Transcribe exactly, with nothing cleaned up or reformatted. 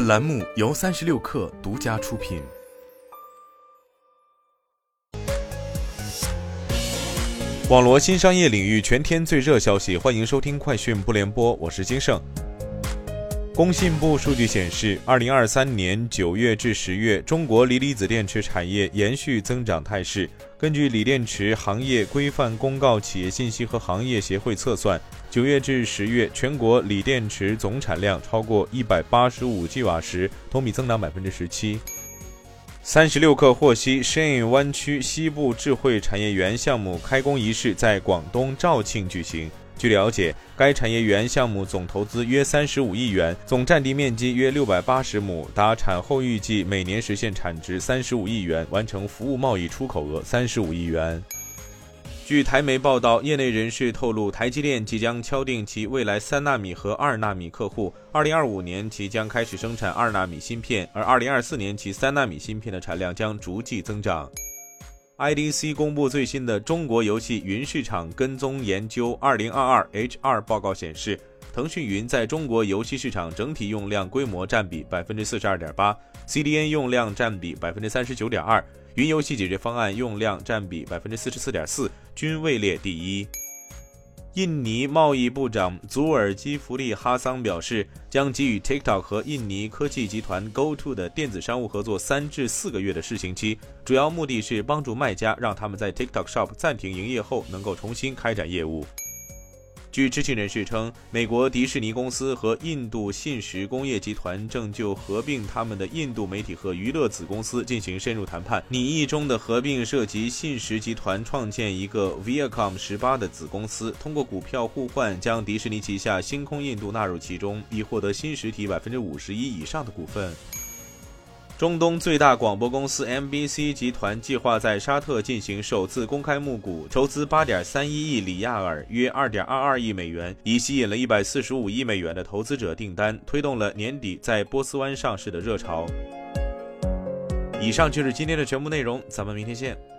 本栏目由三十六氪独家出品。网罗新商业领域全天最热消息，欢迎收听快讯不联播，我是金盛。工信部数据显示，二零二三年九月至十月，中国锂离子电池产业延续增长态势。根据锂电池行业规范公告企业信息和行业协会测算，九月至十月，全国锂电池总产量超过一百八十五 G 瓦时，同比增长百分之十七。三十六氪获悉，深圳湾区西部智慧产业园项目开工仪式在广东肇庆举行。据了解，该产业园项目总投资约三十五亿元，总占地面积约六百八十亩，达产后预计每年实现产值三十五亿元，完成服务贸易出口额三十五亿元。据台媒报道，业内人士透露，台积电即将敲定其未来三纳米和二纳米客户，二零二五年其将开始生产二纳米芯片，而二零二四年其三纳米芯片的产量将逐季增长。I D C 公布最新的中国游戏云市场跟踪研究 二零二二 H 二 报告显示，腾讯云在中国游戏市场整体用量规模占比 百分之四十二点八， C D N 用量占比 百分之三十九点二， 云游戏解决方案用量占比 百分之四十四点四， 均位列第一。印尼贸易部长祖尔基弗利哈桑表示，将给予 TikTok 和印尼科技集团 GoTo 的电子商务合作三至四个月的试行期，主要目的是帮助卖家让他们在 TikTok Shop 暂停营业后能够重新开展业务。据知情人士称，美国迪士尼公司和印度信实工业集团正就合并他们的印度媒体和娱乐子公司进行深入谈判。拟议中的合并涉及信实集团创建一个 Viacom 十八的子公司，通过股票互换将迪士尼旗下星空印度纳入其中，以获得新实体 百分之五十一 以上的股份。中东最大广播公司 M B C 集团计划在沙特进行首次公开募股，筹资 八点三一亿里亚尔，约 二点二二亿美元，已吸引了一百四十五亿美元的投资者订单，推动了年底在波斯湾上市的热潮。以上就是今天的全部内容，咱们明天见。